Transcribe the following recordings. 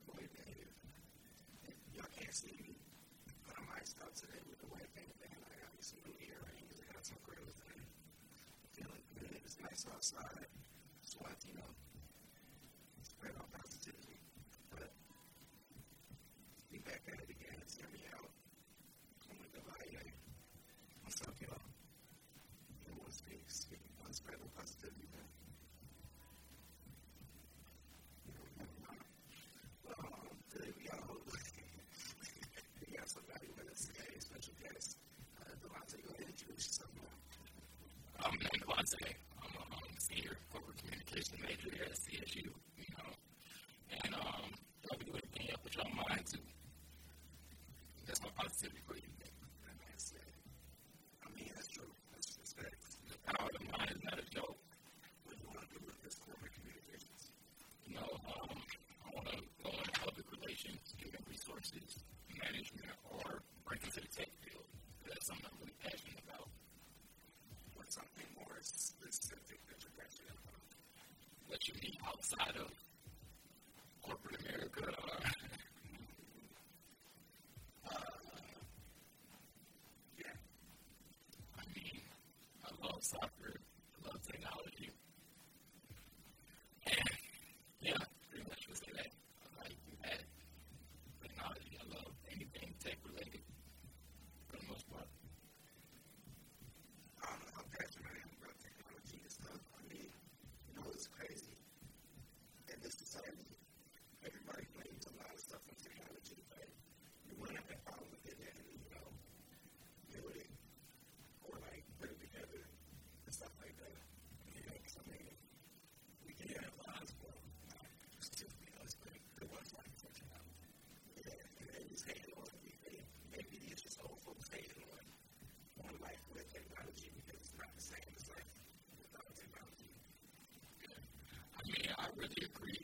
with the way they live. Y'all can't see me, but I'm iced out today with the white thing. I got me some new earrings. I got some grills today. I'm feeling good. It's nice outside. It's what, you know, spread out positivity. But be back at it again. It's going to be out. I'm with the IA. What's up, y'all? No one speaks. Let's spread out positivity, man. I'm a senior corporate communication major here at CSU, you know, and y'all can do everything y'all put y'all mind to. That's my positivity for you. I mean, that's true. That's respect. The power of the mind is not a joke. What do you want to do with this corporate communications? You know, I want to go into public relations, human resources, management, or break into the tech field. That's something I'm really passionate about. Something more specific that you're passionate about. What you mean outside of corporate America or yeah. I mean, I love soccer, I love technology. And yeah, pretty much was that. I like that technology. I love anything tech related for the most part.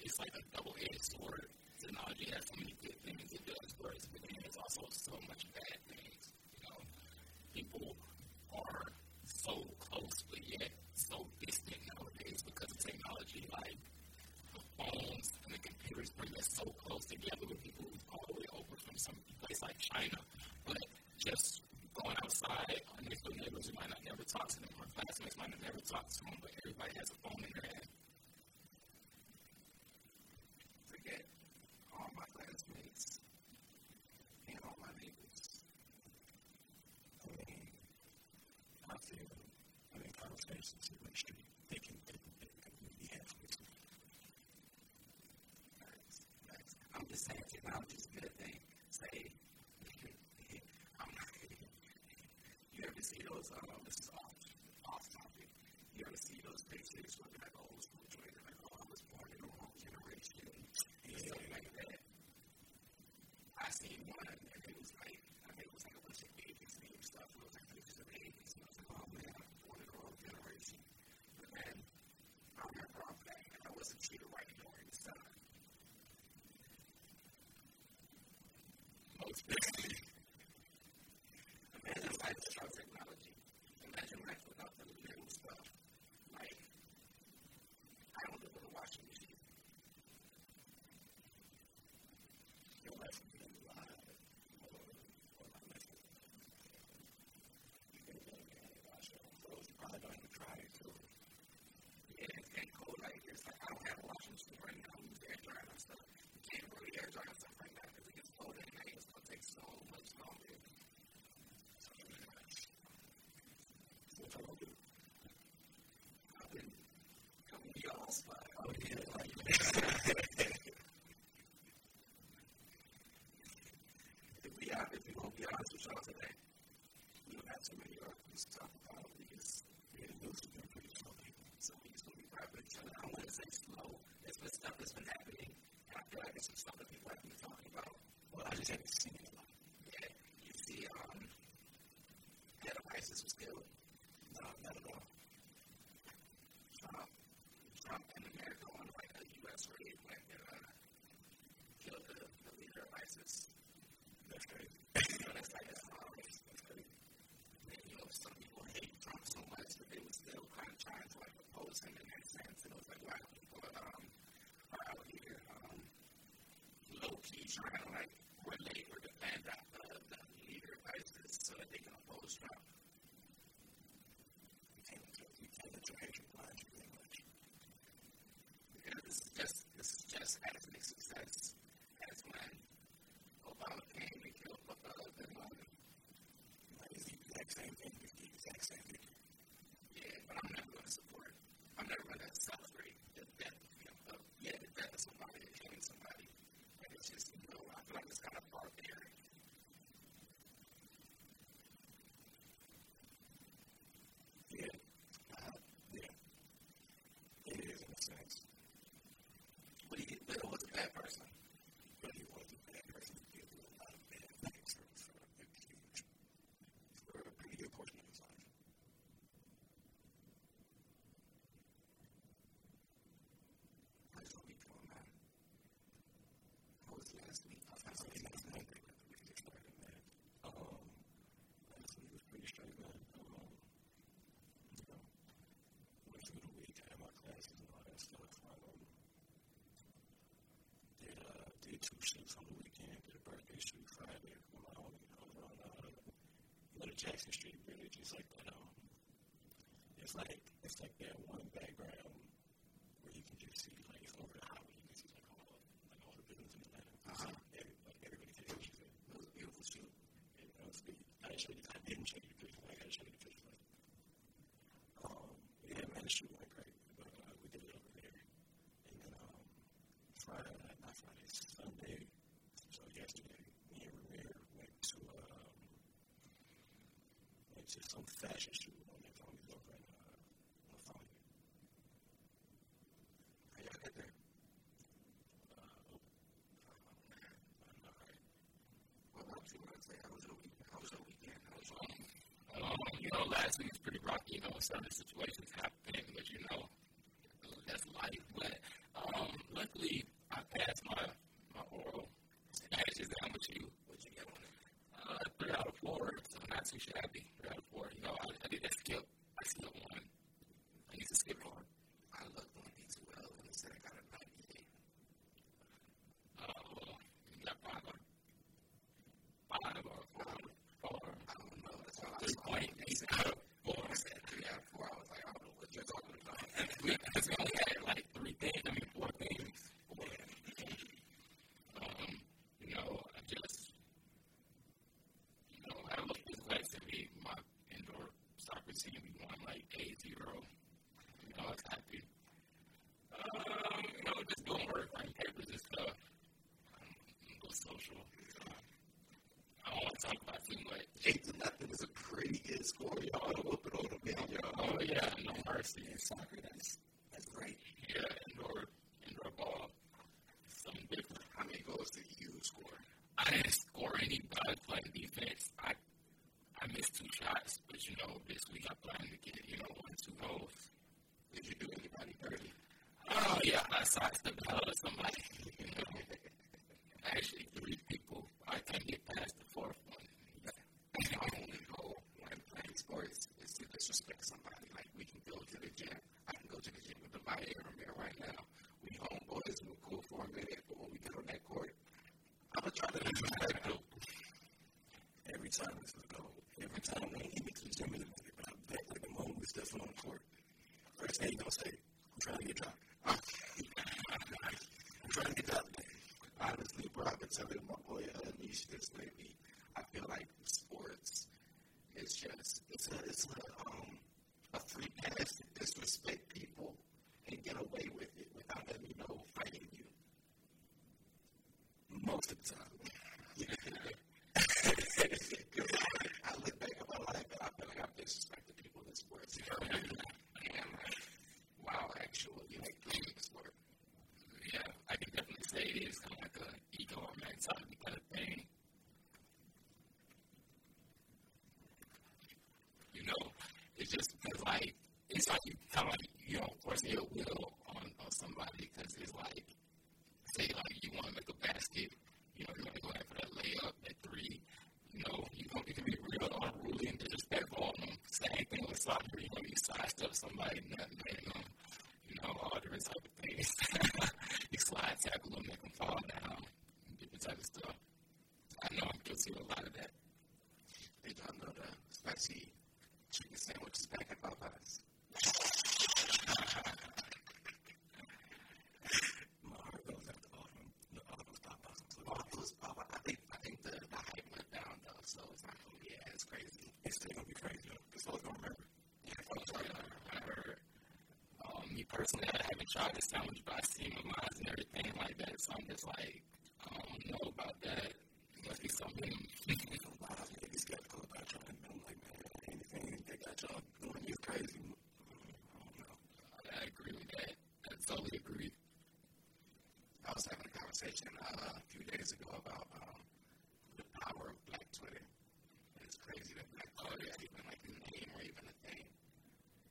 It's like a double-edged sword. Technology has so many good things it does for us, but then there's also so much bad things. You know, people are so close, but yet so distant nowadays because of technology. Like the phones and the computers bring us so close together with people who's all the way over from some place like China. But just going outside, our next door neighbors, you might not never talk to them. Our classmates might not never talk to them, but everybody has a phone in their hand. Stations in the street, they can completely have this. I'm just saying technology is a good thing. Say, I'm not kidding. You ever see those, this is off topic, you ever see those pictures looking like old school joints, like, oh, I was born in the wrong generation, and something like that. I seen one, and it was like, I think it was like a bunch of babies and stuff, it was like pictures of babies, and I was like, oh man, generation. But then, I remember off that, and I wasn't treated right during this time. Most definitely. Imagine life without technology. Imagine life without the little stuff. Like, I don't live with a washing machine. Your life would be alive. Right now, we air dry our stuff. You can't really air dry our stuff right now because it gets cold at night. It's going to take so much longer. So much. So what y'all do? I've been coming to y'all's spot. Oh, yeah. Like, if we won't be honest with y'all today, we don't have too many articles to talk about. We just made a news with them pretty shortly. So we just going to be right with each other. I want to say slow. There's been stuff that's been happening, and I feel like there's some stuff that people haven't been talking about. Well, I just haven't seen it. Yeah, you see, head of ISIS was killed. No, not at all. Trump in America on like a U.S. raid when they killed the leader of ISIS. That's crazy. You know, that's like that's outrageous. That's crazy. And, you know, some people hate Trump so much that they were still kind of trying to like oppose him in that sense, and it was like, wow. Our leader, actually trying to like relate or defend the leader of ISIS so that they can oppose Trump. You can't let your hatred blind you very much. Because this is just ethnic success. That's when Obama came and killed Bin Laden. That is the exact same thing. Yeah, but I'm never going to support. I'm never going to celebrate the death of somebody that killing somebody. And it's just, you know, I feel like it's kind of barbaric. Yeah. It is in a sense. But he was a bad person. But he was a bad person. He did a lot of bad things for a pretty good portion of his life. Two shoots on the weekend, did a birthday shoot Friday for my homie. I was on the Jackson Street Bridge. It's like that. It's like that one background where you can just see like it's over the highway. You can see like all the buildings in Atlanta. Uh-huh. Everybody takes pictures. It was a beautiful shoot. And I didn't show you the picture. I got to show you the picture. Yeah, man, the shoot went great, but we did it over there. And then Friday. Sunday, so yesterday, me and Ramirez went to some fashion shoot on their homies over in Oklahoma. How y'all get there? I'm not right. Well, what you want to say? How was your weekend? Last week was pretty rocky. Certain situations happened, but that's life. But luckily, I passed my oral, and it's just down with you. What'd you get on it? 3 out of 4, so I'm not too shabby. 3 out of 4. I did that skip. I skipped one. I used to skip one. I looked on D2L, and it said I got a 98. You got 5 or 4. I don't know. That's all I saw. 3.8 out of 4. I said 3 out of 4. I was like, I don't know what you're talking about. Because we only had like 4 things. I look this last to be my indoor soccer team. We won like 8-0. I was happy. Just doing work, writing papers and stuff. I'm go social. I don't want to talk about too much. 8-0 is a pretty good score, y'all. To whoop it all the man, y'all. Oh yeah, no mercy in soccer. That's great. Yeah, indoor ball. Something different. How many goals did you score? I didn't score any, but I was playing defense. I missed 2 shots, but this week I planned to get 1-2 goals. Did you do anybody dirty? Oh yeah, I sidestepped the hell out of somebody. Actually, 3 people. I can't get past the 4th one. Yeah. My only goal when playing sports is to disrespect somebody. Like we can go to the gym. I can go to the gym with the Valle and Ramirez right now. We homeboys, we're cool for a minute, but when we get on that court. I'm going to try to disrespect them. Every time this is gold. Every time I ain't even to the gym in a minute, but I bet like the moment we step on the court, first thing you're going to say, I'm trying to get dropped. I'm trying to get dropped today. Honestly, bro, I've been telling my boy Anish this lately. I feel like sports is just, it's a free pass to disrespect people and get away with it without them, fighting you. Most of the time. I look back at my life and I feel like I've disrespected people in sports. And I'm like, wow, actually, like playing the sport. Yeah, I can definitely say it is kind of like an ego or mentality kind of thing. It's just because, like, it's like you kind of like, of course, your will on somebody because it's like, say, like, you want to make a basket, you want to go after that layup, that 3, you can be real unruly and disrespectful on them. Same thing with soccer, you sidestep somebody, nutmeg them, all different type of things. You slide tackle them, make them fall down, different see chicken sandwiches back at Popeyes. My heart goes out to all those Popeyes. I think the hype went down though, so it's not going to be as crazy. It's still going to be crazy though. It's always going to remember. Yeah, it's always going to remember. I heard. Me personally, I haven't tried this sandwich, but I've seen my minds and everything like that. So I'm just like, I don't know about that. It must be something. A few days ago about the power of Black Twitter. It's crazy that Black Twitter is even like a name or even a thing.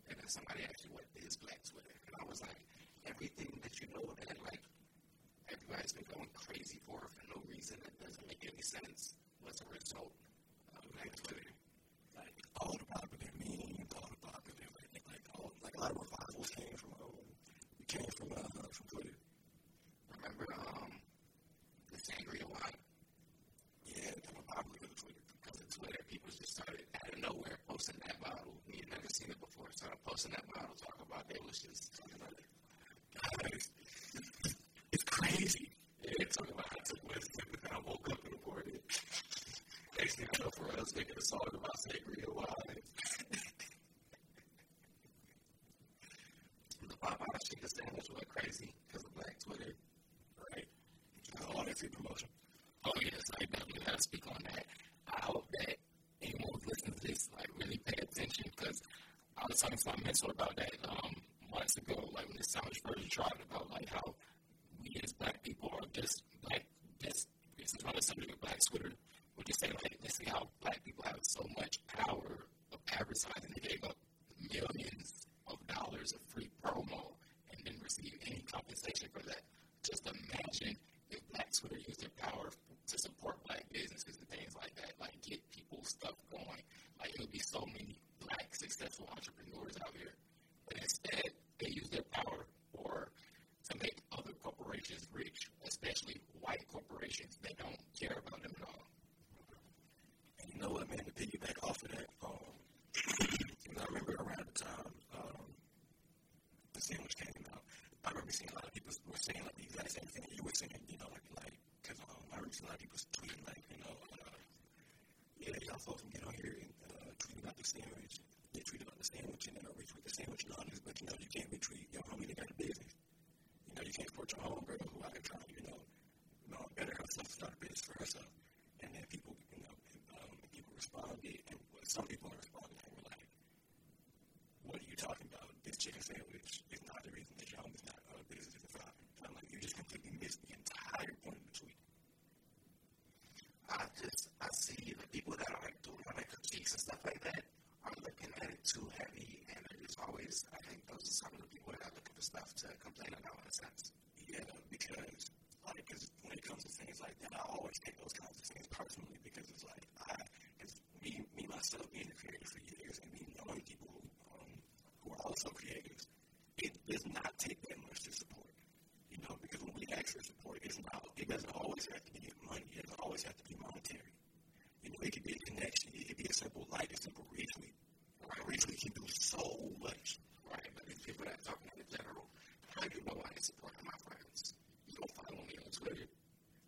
And then somebody asked me, what is Black Twitter? And I was like, everything that you know that like everybody's been going crazy for no reason that doesn't make any sense was a result of Black Twitter. Like all the popular memes, all the popular like all like a lot of revivals came from Twitter. Remember Sangria wine. Yeah, it became popular on Twitter. Because of Twitter, people just started out of nowhere posting that bottle. We had never seen it before. Started posting that bottle, talking about their wishes. Talking about it. Guys, it's crazy. Yeah, talking about how I took Wednesday, but then I woke up and reported it. Next thing I know, for us, making a song about Sangria wine. The Popeyes chicken sandwich went crazy because of Black Twitter. Promotion. Oh yes, I definitely have to speak on that. I hope that anyone who listens to this like really pay attention because I was talking to my mentor about that months ago, like when this sandwich version tried about like how we as Black people are just like this is not a subject of Black Twitter. We're just saying like let's see how Black people have so much power of advertising. They gave up millions of dollars of free promo and didn't receive any compensation for that. Just imagine if Black Twitter used their power to support Black businesses and things like that, like get people stuff going, like it would be so many Black successful entrepreneurs out here. But instead, they use their power to make other corporations rich, especially white corporations. They don't care about them at all. And you know what, man? To piggyback off of that, I remember around the time the sandwich came out. I remember seeing a lot of people were saying like the exact same thing you were saying, you know, like because I remember seeing a lot of people tweeting like, you know, yeah, y'all folks can get on here and tweet about the sandwich, they tweet about the sandwich and then retweet the sandwich and all this, but you know, you can't retweet your homie that got a business. You know, you can't support your homegirl who out there trying to, you know better herself, start a business for herself. And then people, you know, people responded, and some people responded and were like, what are you talking about? This chicken sandwich is not the reason that your home is not business is thriving. I'm like, you just completely missed the entire point of the tweet. I see the people that are like doing like critiques and stuff like that are looking at it too heavy, and it's always, I think those are some of the people that are looking for stuff to complain about in a sense. Yeah, because like, cause when it comes to things like that, I always take those kinds of things personally because it's like me myself being a creator for years and me knowing people who are also creators, it does not take that much to support, you know, because when we ask for support, it doesn't always have to be money, it doesn't always have to be monetary. You know, it could be a connection, it could be a simple like, a simple retweet, right? Retweet can do so much, right? But these people that are talking in general, how do you know I ain't supporting my friends? You don't follow me on Twitter.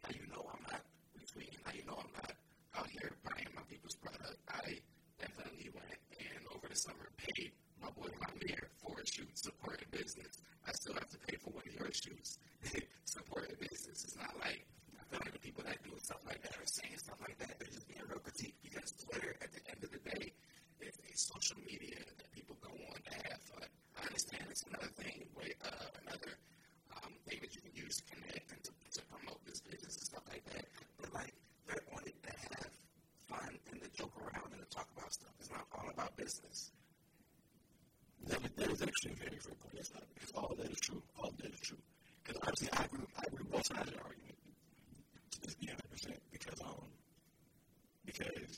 How do you know I'm not retweeting? How do you know I'm not out here buying my people's product? I definitely went and over the summer paid my boy Ramirez for his shoot, support a business. I still have to pay for one of your shoots, support a business. It's not like, I feel like the people that do stuff like that are saying stuff like that, they're just being real critique because Twitter, at the end of the day, is a social media that people go on to have fun. I understand it's another thing, another thing that you can use to connect and to promote this business and stuff like that, but like, they're on it to have fun and to joke around and to talk about stuff. It's not all about business. That is actually a very fair point. That's not, because all of that is true. All of that is true. Because obviously I agree with both sides of the argument to just be 100% because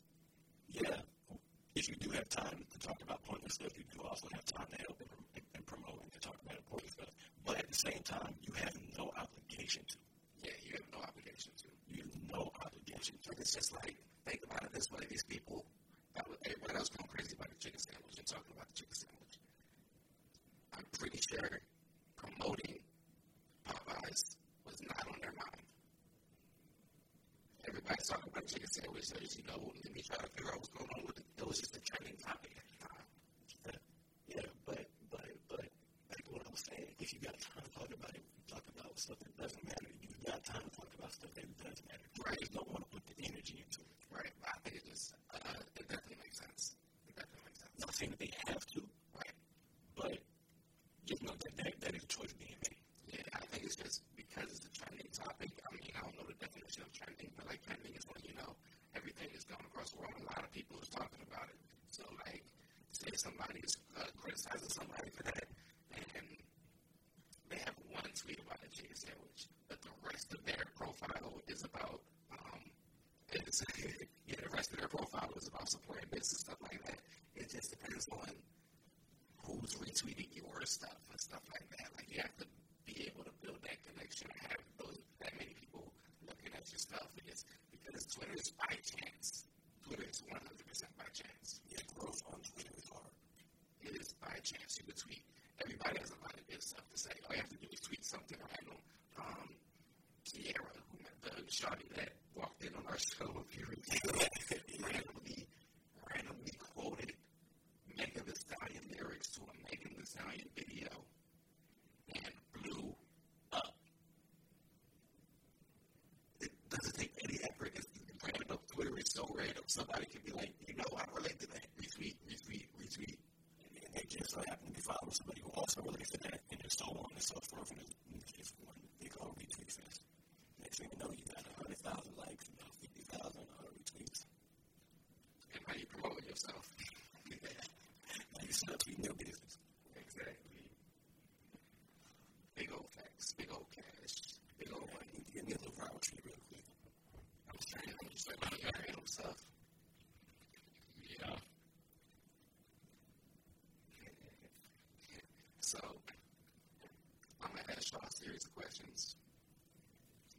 yeah, if you do have time to talk about pointless stuff, you do also have time to help and promote and to talk about important stuff. But at the same time, you have no obligation to. Yeah, you have no obligation to. You have no obligation to. It's just like, think about it this way. These people, everybody else going crazy guys talk about chicken sandwiches, you know, and they try to figure out what's going on with it. It was just a trending topic at the time. But back to what I was saying, if you got time to talk about it, talk about stuff that doesn't matter. You got time to talk about stuff that does matter. Right. You just don't want to put the energy into it. Right. I think it just, it definitely makes sense. Not saying that they have to. Right. But just know that that is a choice being made. Yeah, I think it's just because it's a trending topic. I mean, I don't know the definition of trending, but like trending is when, you know, everything is going across the world and a lot of people is talking about it. So like, say somebody is criticizing somebody for that, and they have one tweet about a chicken sandwich, but the rest of their profile is about, the rest of their profile is about supporting business, stuff like that. It just depends on who's retweeting your stuff and stuff like that. Like, you have to be able to build that connection and have that many people looking at your stuff. Because Twitter is by chance. Twitter is 100% by chance. Yeah, growth on Twitter is hard. It is by chance. You could tweet. Everybody has a lot of good stuff to say. All you have to do is tweet something random. Sierra, who met the shawty that walked in on our show a few weeks ago, randomly quoted Megan Thee Stallion lyrics to a Megan Thee Stallion video and blew up. It doesn't take any effort. It's random. Twitter is so random. Somebody can be like, you know, I relate to that. Retweet. And it just so happened to follow somebody who also relates to that, and it's so on and so forth, and it's just one big old retweet fest. Next thing you know, you got 100,000 likes, you know, 50,000 retweets. And how you promote yourself. You start tweeting your business. Exactly. Big old facts, big old cash, big old money. You give me a little viral tree real quick. I'm just like, I handle stuff. Yeah. So, I'm going to ask y'all a series of questions.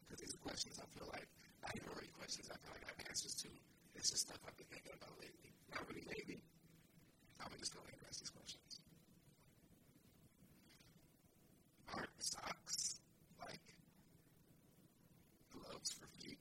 Because these are questions I feel like, not even really questions I feel like I have answers to. It's just stuff I've been thinking about lately. Not really lately. I'm going to just go ahead and ask these questions. Aren't socks like gloves for feet?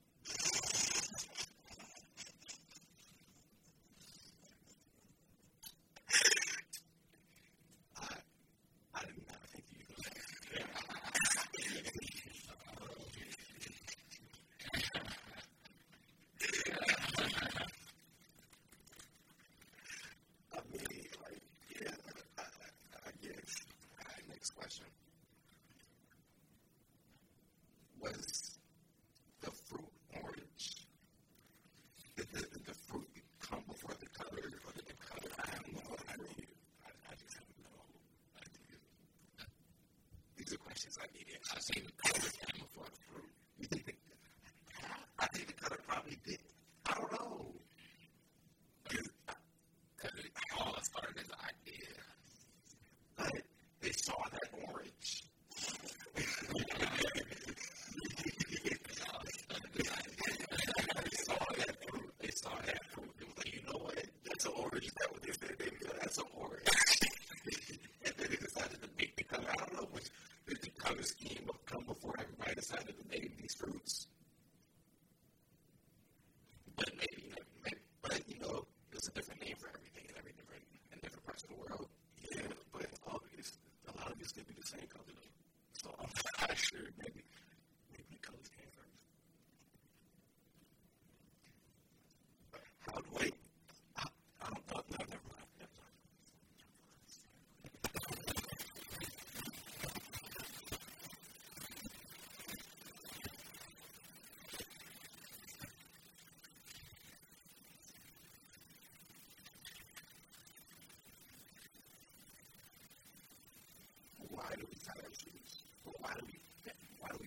Why do we tie our shoes? Or why do we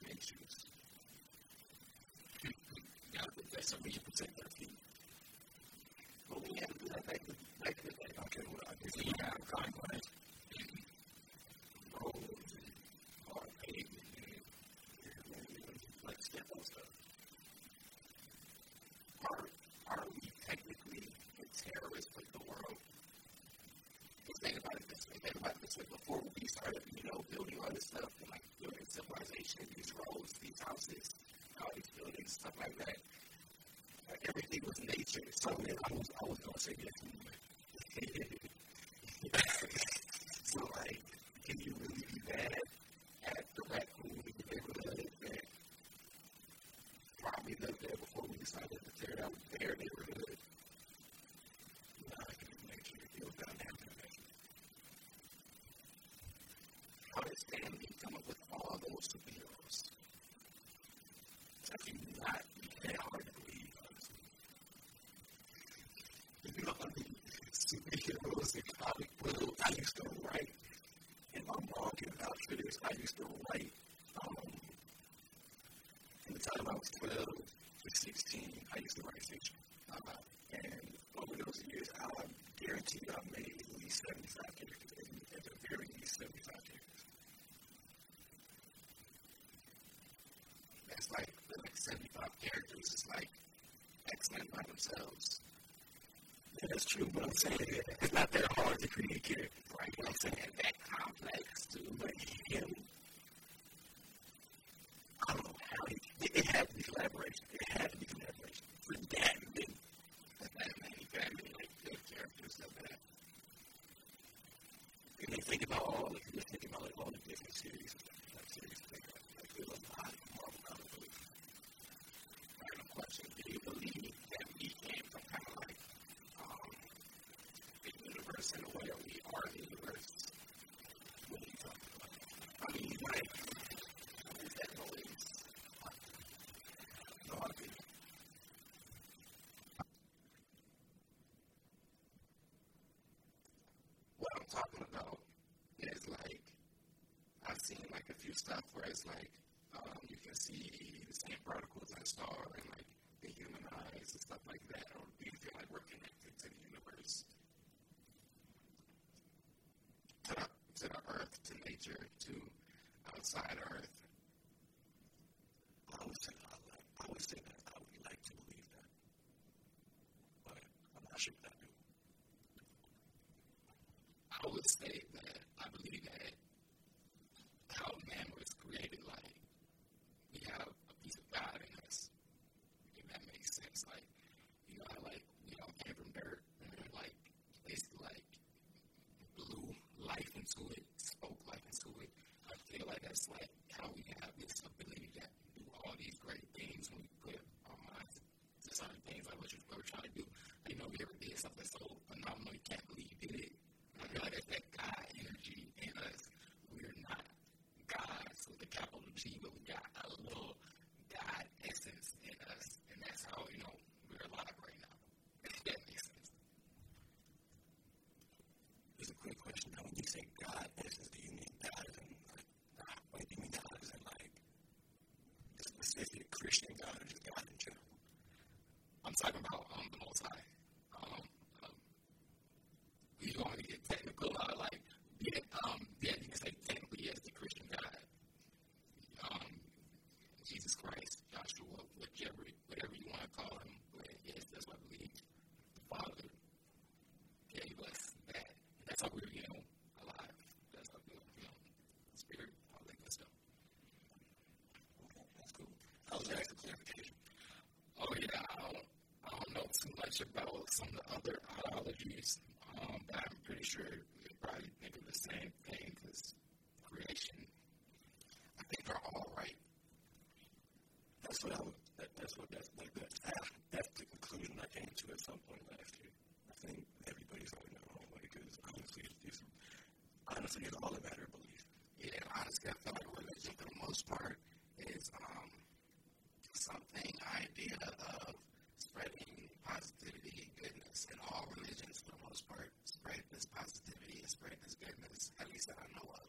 make shoes? You gotta think that's something you protect our feet. But we have to do that like okay, well, I guess we have a contract. These roads, these houses, all these buildings, stuff like that. Like everything was nature. So man, I was gonna say yes anyway. So like, can you really be mad at the raccoon in the neighborhood that probably lived there before we decided to tear down their neighborhood? No, I can just make sure it was down there. How did Stan Lee come up with all those superheroes? I do not. They are hard to believe, honestly. You know, I mean, superheroes in comic books. I used to write, and my mom gave out for this. I used to write, from the time I was 12 to 16, I used to write fiction. And over those years, I guarantee you I made at least 75 characters, at the very least 75 characters. That's like, 75 characters is like excellent by themselves. Yeah, that's true, but I'm saying it's not that hard to create characters, right? You know what I'm saying? That complex to make him, I don't know how he, it had to be collaboration. It had to be collaboration. For that many, like good characters of that. And they think about all, like, you're thinking about like all the different series, like series, like there's a lot of Marvel novels. Question. Do you believe that we came from kind of like the universe in a way, or we are the universe? What are you talking about? I mean, like, how is that noise? No idea. What I'm talking about is like, I've seen like a few stuff where it's like, you can see the same particles in a star and like the human eyes and stuff like that. Or do you feel like we're connected to the universe, to the earth, to nature, to outside earth? I would say that I would like to believe that, but I'm not sure if I do. I would say that I believe that how man was created, like, we have a piece of God in us, if that makes sense. Like, you know, we all came from dirt, and then, like, basically, like, blew life into it, spoke life into it. I feel like that's, like, how we have this ability to do all these great things when we put our minds to certain things, like what we're trying to do. Like, you know, we ever did something so phenomenal, you can't believe you did it. I feel like that's that God energy in us. We're not gods with a capital G, but we got a little God essence in us, and that's how, you know, we're alive right now. If that makes sense. There's a quick question. Now, when you say God essence, do you mean God as in, like, what do you mean God as in, like, a specific Christian God or just God in general? I'm talking about the Most High. We don't want to get technical, like, yeah, you can say technically as the Christian God, Jesus Christ, Joshua, whatever you want to call him, but yes, that's what I believe. The Father gave us that. And that's how we're, you know, alive. That's how we're, you know, spirit, all that good stuff. Okay, that's cool. I was asking clarification. Oh yeah, I don't know too much about some of the other ideologies, but I'm pretty sure you probably think of the same thing as creation. I think they're all right. That's the conclusion I came to at some point last year. I think everybody's going the wrong way because honestly, it's all a matter of belief. Yeah, honestly, I feel like religion for the most part is something, idea of spreading positivity and goodness, and all religions, for the most part, spread this positivity and spread this goodness, at least that I know of.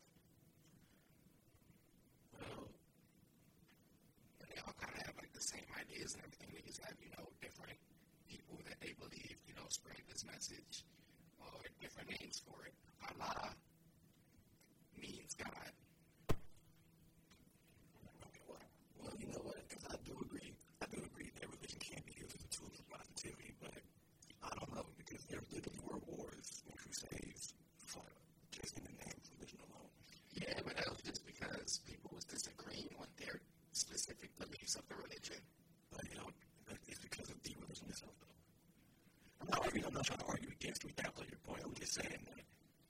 Well, and they all kind of have, like, the same ideas and everything. They just have, you know, different people that they believe, you know, spread this message, or different names for it. Allah means God. Okay, well, you know what, because I do agree that religion can be used as a tool for positivity, but I don't know, because there literally were wars and crusades just in the name of religion alone. Yeah, but that was just because people was disagreeing with their specific beliefs of the religion. But, you know, it's because of the religion. not trying to argue against redact your point. I'm just saying that,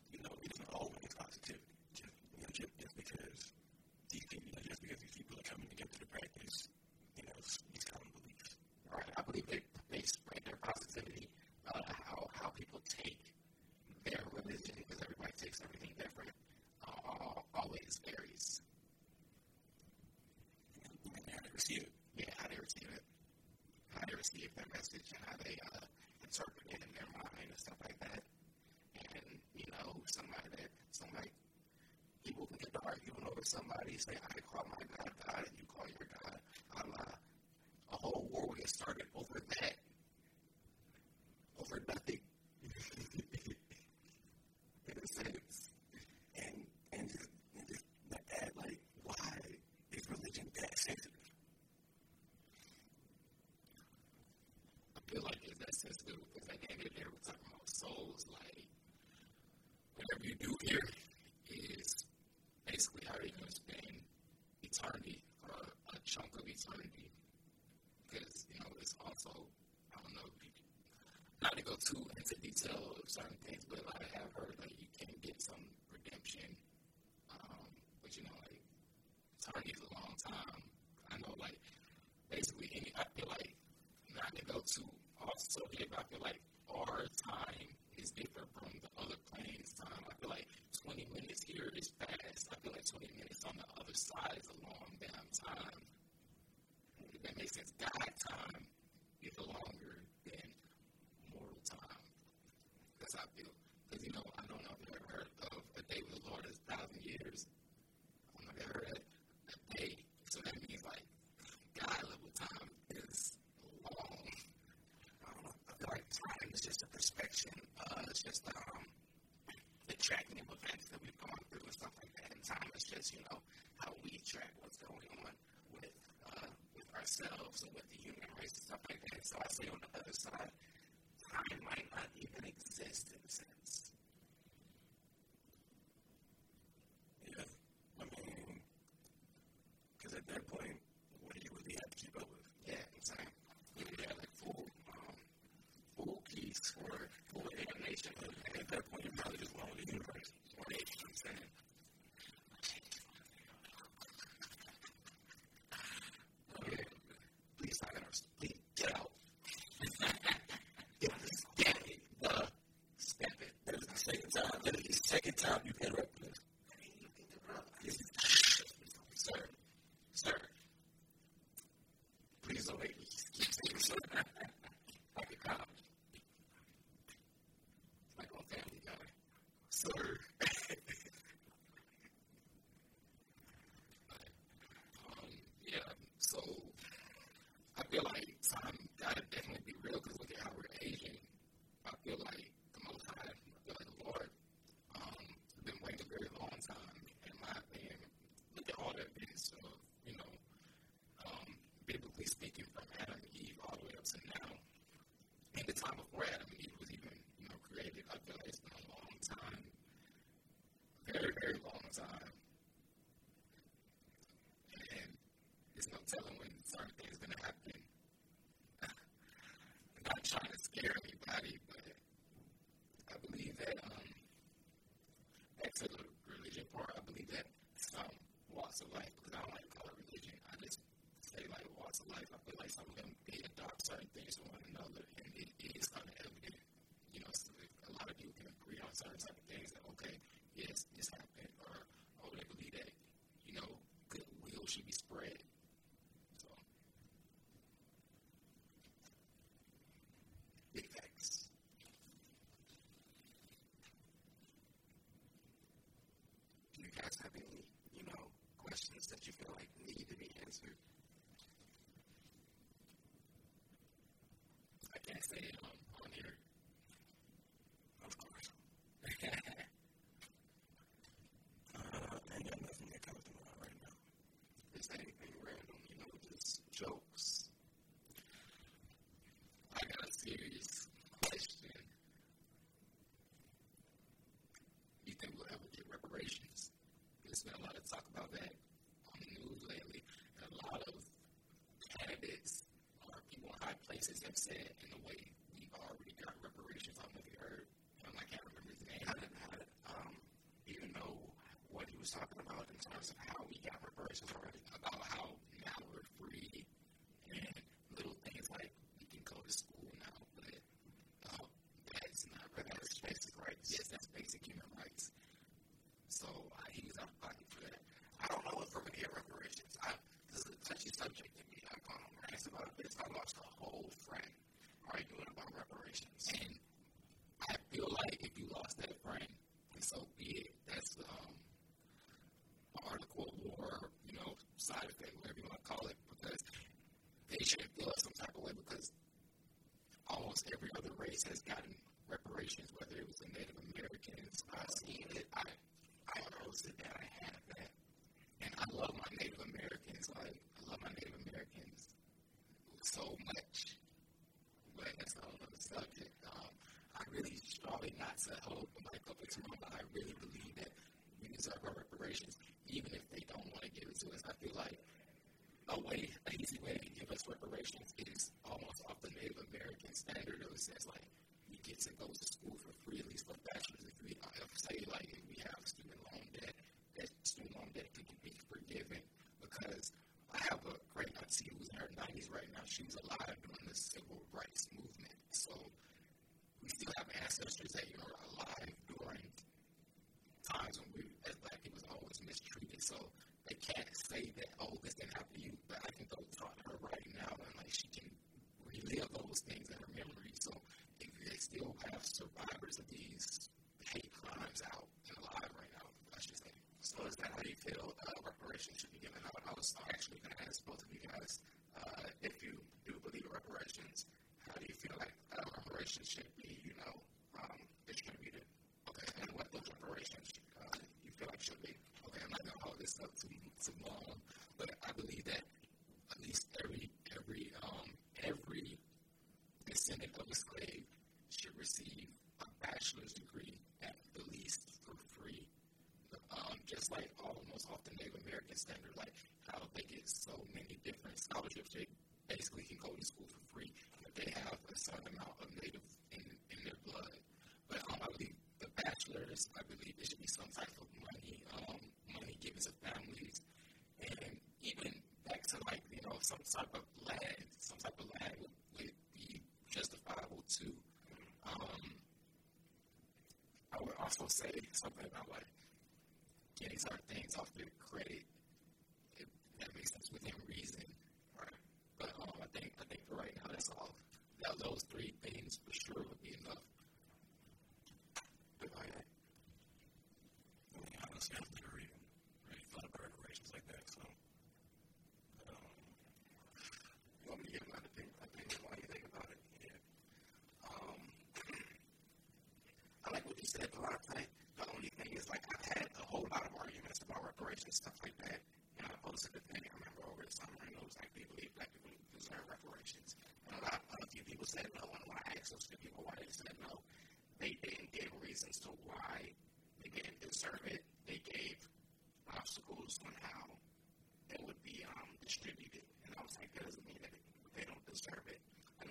you know, it isn't always positivity. Just because these people are coming together to practice, you know, these common beliefs. Right. I believe they spread their positivity about how people take their religion, because everybody takes everything different. Always varies. And how they receive it. Yeah, how they receive it. How they receive their message and how they interpret it in their mind and stuff like that. And, you know, somebody people can get to arguing over somebody, say, I call my God God and you call your God Allah. A whole war would get started over that. Over nothing. In a sense. And just add, like, why is religion that sensitive? I feel like it's that sensitive because at the end of the day we're talking about souls, like, whatever you do here is basically how you're going to spend eternity or a chunk of eternity. Because, you know, it's also, I don't know, not to go too into detail of certain things, but like I have heard, like, you can get some redemption. But, you know, like, eternity is a long time. I know, like, basically, I feel like, not to go too also, but I feel like our time is different from the other plane's time. I feel like 20 minutes here is fast. I feel like 20 minutes on the other side is a long damn time. If that makes sense, God time is longer than mortal time. That's how I feel. Because, you know, I don't know if you've ever heard of a day with the Lord is 1,000 years. I don't know if you've ever heard of a day. So that means, like, God-level time is long. I feel like time is just a perception. It's just the tracking of events that we've gone through and stuff like that. And time is just, you know, how we track what's going on with ourselves and with the human race and stuff like that. So I say on the other side, time might not even exist in a sense. Yeah, I mean, because at that point, what do you really have to keep up with? Yeah, exactly. You would have like full peace for full alienation. At that point, you probably just want the universe. Or they keep saying, please sign us. Please get out. Second time you can interrupt this. I mean, you think Sir. Please don't make me keep saying sir. Like a cop. It's like on Family Guy. Sir. Yeah, so I feel like time gotta definitely be real because look at how we're aging. I feel like speaking from Adam and Eve all the way up to now, and the time before Adam and Eve was even, you know, created, I feel like it's been a long time, very, very long time, and there's no telling when certain things are going to happen. I'm not trying to scare anybody, but I believe that, back to the religion part, I believe that some walks of life, because I don't like to call it religion, I just say, like, walks of life, I feel like some of them, they adopt certain things from one another, and it is kind of evident, you know, so a lot of people can agree on certain type of things, that, okay, yes, this happened, or, oh, they believe that, you know, goodwill should be spread, so. Big facts. Do you guys have any, you know, questions that you feel like need to be answered? Can't say it on here. Of course. I ain't got nothing that comes to mind right now. Just anything random, you know, just jokes. I got a serious question. You think we'll ever get reparations? There's been a lot of talk about that on the news lately. And a lot of candidates, people in high places, have said, in the way we already got reparations. I don't know if you heard, I can't remember his name. I didn't even know what he was talking about in terms of how we got reparations already, about how now we're free and little things like we can go to school now, but that's not right. That's basic rights. Yes, that's basic human rights. So he's out of pocket for that. I don't know if we're going to get reparations. This is a touchy subject to me. I've gone on rants about this. I lost a whole friend arguing about reparations. And I feel like if you lost that friend, then so be it. That's the Cold War, side effect, whatever you want to call it, because they should feel some type of way, because almost every other race has gotten reparations, whether it was the Native Americans. I've seen it. I hosted that. I had that. And I love my Native Americans. Like, I love my Native Americans so much. But that's a whole other subject. I really strongly, not to hold the mic up to mine, but I really believe that we deserve our reparations, even if they don't want to give it to us. I feel like an easy way to give us reparations is almost off the Native American standard. It says, like, you get to go to school for free, at least for bachelor's degree. If, say, like, if we have student loan debt, that student loan debt can be forgiven, because I have a great auntie who's in her 90s right now. She's alive during the Civil Rights Movement. So we still have ancestors that are alive during times when we, as Black people, was always mistreated. So they can't say that, this didn't happen to you, but I can go talk to her right now, and like she can relive those things in her memory. So if they still have survivors of these hate crimes out and alive right now, I should say. So is that how you feel reparations should be given out? I was actually going to ask both of you guys, if you do believe in reparations, how do you feel like reparations should be, distributed? Okay, and what those reparations you feel like should be? Okay, I'm not going to hold this up too long, but I believe that at least every descendant of a slave should receive a bachelor's degree at the least for free. Just like almost off the Native American standard, like how they get so many different scholarships, they basically can go to school for free if they have a certain amount of Native in their blood. But I believe the bachelors, there should be some type of money given to families, and even back to some type of land, would be justifiable too. I would also say something about like, getting certain things off their credit, if that makes sense, within reason, right? But I think for right now, that's all. Now, those three things for sure would be enough. Goodbye. I mean, honestly, I've never even really thought about reparations like that. So, you want me to get my opinion? I think why you think about it. Yeah. I like what you said, but the only thing is, I've had a whole lot of arguments about reparations, stuff like that. I posted a thing, I remember, over the summer, and it was like, they believe Black people deserve reparations. And a few people said no, and when I asked those few people why they said no, they didn't give reasons to why they didn't deserve it. They gave obstacles on how it would be distributed. And I was like, that doesn't mean that they don't deserve it. And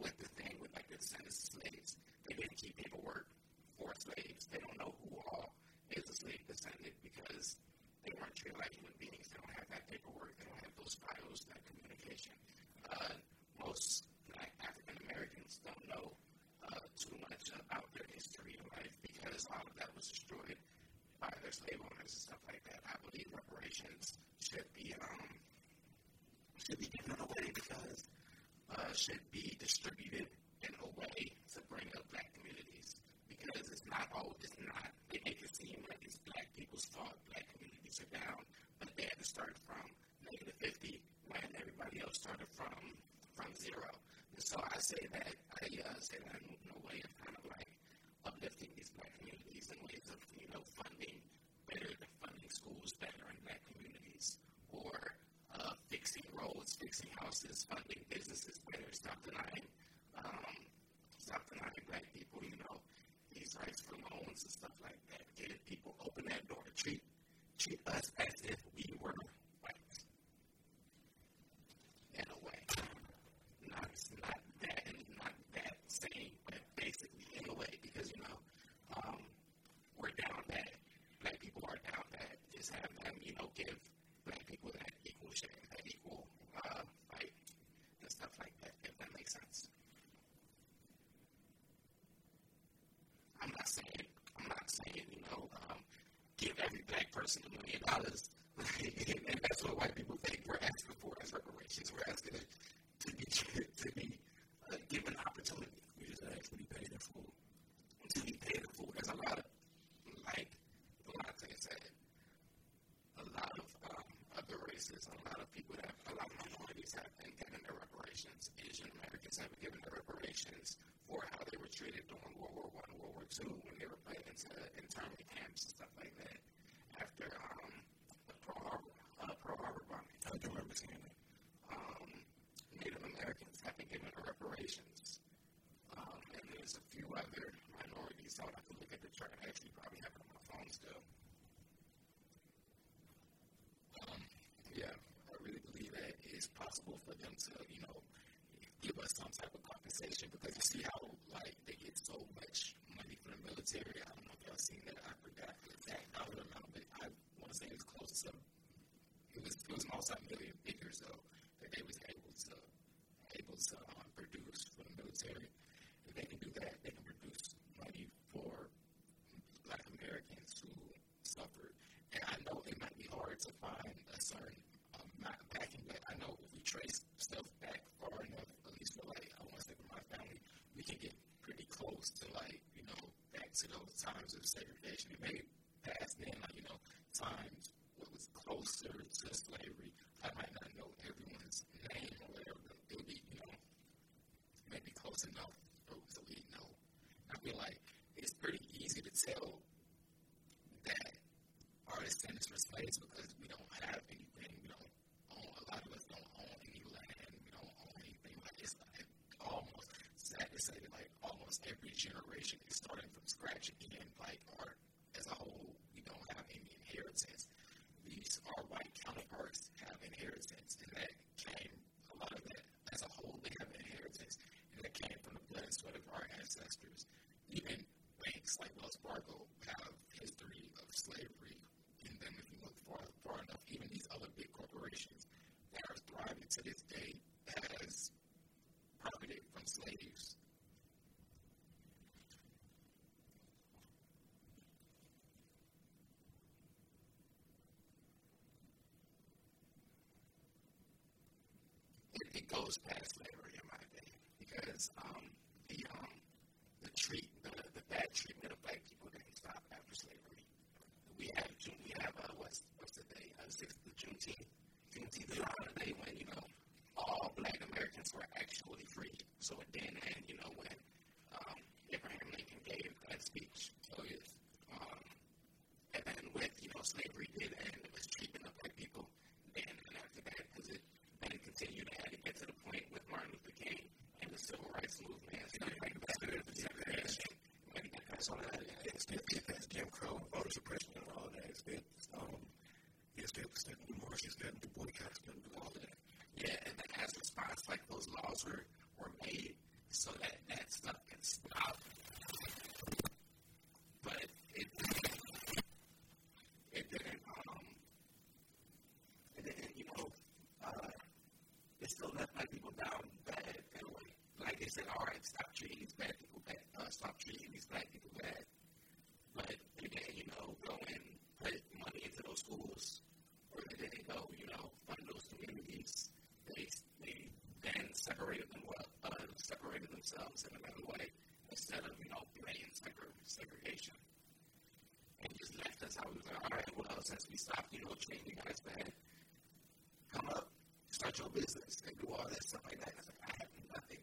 with the thing with the descendants of slaves, they didn't keep paperwork for slaves. They don't know who all is a slave descendant because they weren't treated like human beings. They don't have that paperwork. They don't have those files, that communication. Most African Americans don't know too much about their history in life because all of that was destroyed by their slave owners and stuff like that. I believe reparations should be given away because should be distributed in a way to bring up Black communities. Because it's not, they make it seem like it's Black people's fault, Black communities are down, but they had to start from -50 when everybody else started from zero. And so I say that in a way of kind of uplifting these Black communities in ways of, funding better, funding schools better in Black communities, or fixing roads, fixing houses, funding businesses better, stop denying Black people, these rights for loans and stuff like that. Getting people open that door, treat us as if we were white. In a way, not that same person $1 million. And that's what white people think we're asking for as reparations. We're asking it to be given opportunity. We just ask to be paid in full. To be paid in full. There's a lot of other races, a lot of people that a lot of minorities have been given their reparations. Asian Americans have been given their reparations for how they were treated during World War I, World War II, when they were put into internment camps and stuff like that. After the Pearl Harbor bombing, I do remember seeing it. Native Americans have been given their reparations, and there's a few other minorities. I would have to look at the chart. I actually probably have it on my phone still. Yeah, I really believe that it's possible for them to, give us some type of compensation, because you see how, they get so much money from the military. I don't know if y'all seen that. I forgot the exact dollar amount, but I want to say it was close to some. It was multi-million figures, though, that they was able to produce for the military. If they can do that, they can produce money for Black Americans who suffered. And I know it might be hard to find a certain amount of backing, but I know if we trace stuff back far enough, at least for I want to say for my family, we can get pretty close to back to those times of segregation. It may pass then, times what was closer to slavery. I might not know everyone's name or whatever, but it'll be maybe close enough so we know. I feel like it's pretty easy to tell that. Our descendants were slaves because we don't have anything. We don't own, a lot of us don't own any land. We don't own anything. It's almost sad to say that almost every generation is starting from scratch again. Our as a whole, we don't have any inheritance. These our white counterparts have inheritance, and that came a lot of that as a whole. They have inheritance, and that came from the blood and sweat of our ancestors. Even banks like Wells Fargo have history of slavery. And then if you look far enough, even these other big corporations that are thriving to this day has profited from slaves. It goes past slavery, in my opinion, because the bad treatment of black people didn't stop after slavery. We have 6th of Juneteenth. Juneteenth is on the day when, all black Americans were actually free. So it then and when Abraham Lincoln gave that speech. So yes. And then with, slavery did end, it was treatment of black people then and after that, because it then continued to add to get to the point with Martin Luther King and the Civil Rights Movement. It's Jim Crow, voter suppression, and all that. It's still extending the marches, extending the boycotts, extending all that. Yeah, and then as a response, those laws were made so that stuff can stop. But it didn't. It still left black people down bad. And like they said, all right, stop treating these black people bad. Stop treating these black people bad. But again, go and put money into those schools, or they didn't go, fund those communities. They then separated themselves in another way instead of, playing segregation. And just left us how we were. All right, well, since we stopped, treating you guys bad, come up, start your business, and do all that stuff like that. I was like, I have nothing.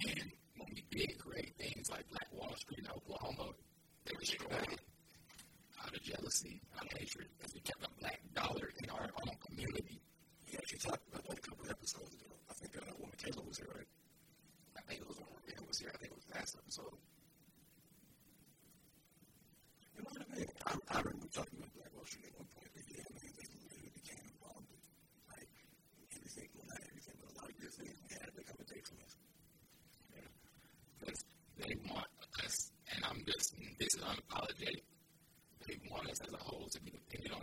And when we did create things like Black Wall Street in Oklahoma. They were destroyed out of jealousy, out of hatred, because we kept a black dollar in our own community. We actually talked about that a couple of episodes ago. I think that woman Kayla was here, right? I think it was when Ramirez was here. I think it was the last episode. You know what I mean? I remember talking about Black Wall Street at one point. Yeah, I mean, they literally became involved in everything, well, not everything, but a lot of good things. They had to become a day from us. Yeah. Because they want us. And I'm just, this is unapologetic. They want us as a whole to be dependent on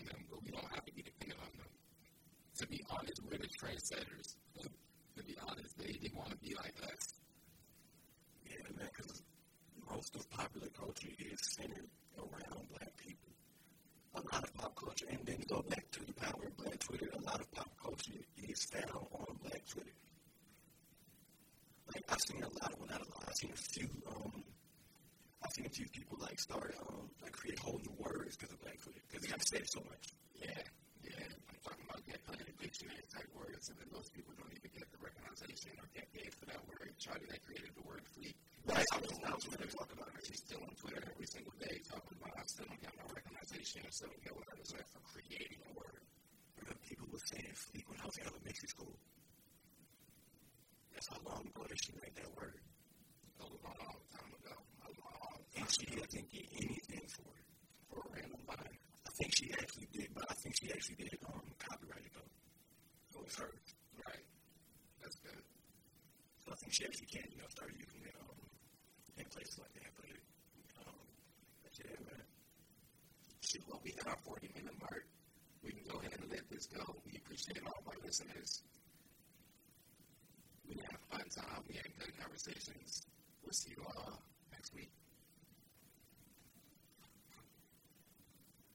I've seen a lot. Well, not a lot. I've seen a few people like start like create whole new words because of Black Twitter because they got said so much. Yeah. I'm talking about that kind of dictionary type words, and then most people don't even get the recognition or get paid for that word. Charlie that created the word fleek. Right. I was going to talk about her. She's still on Twitter every single day talking about I still don't get no recognition. I still don't get what I deserve for creating a word. People were saying fleek when I was in elementary school. That's how long ago that she made that word. A long time ago. And she doesn't get anything for it, for a random line. I think she actually did copyright it though. So it's hers. Right. That's good. So I think she actually can, start using it in places like that. But yeah, man. Shoot, well, we hit our 40-minute mark. We can go ahead and let this go. We appreciate all of our listeners. We had a fun time. We had good conversations. We'll see you all.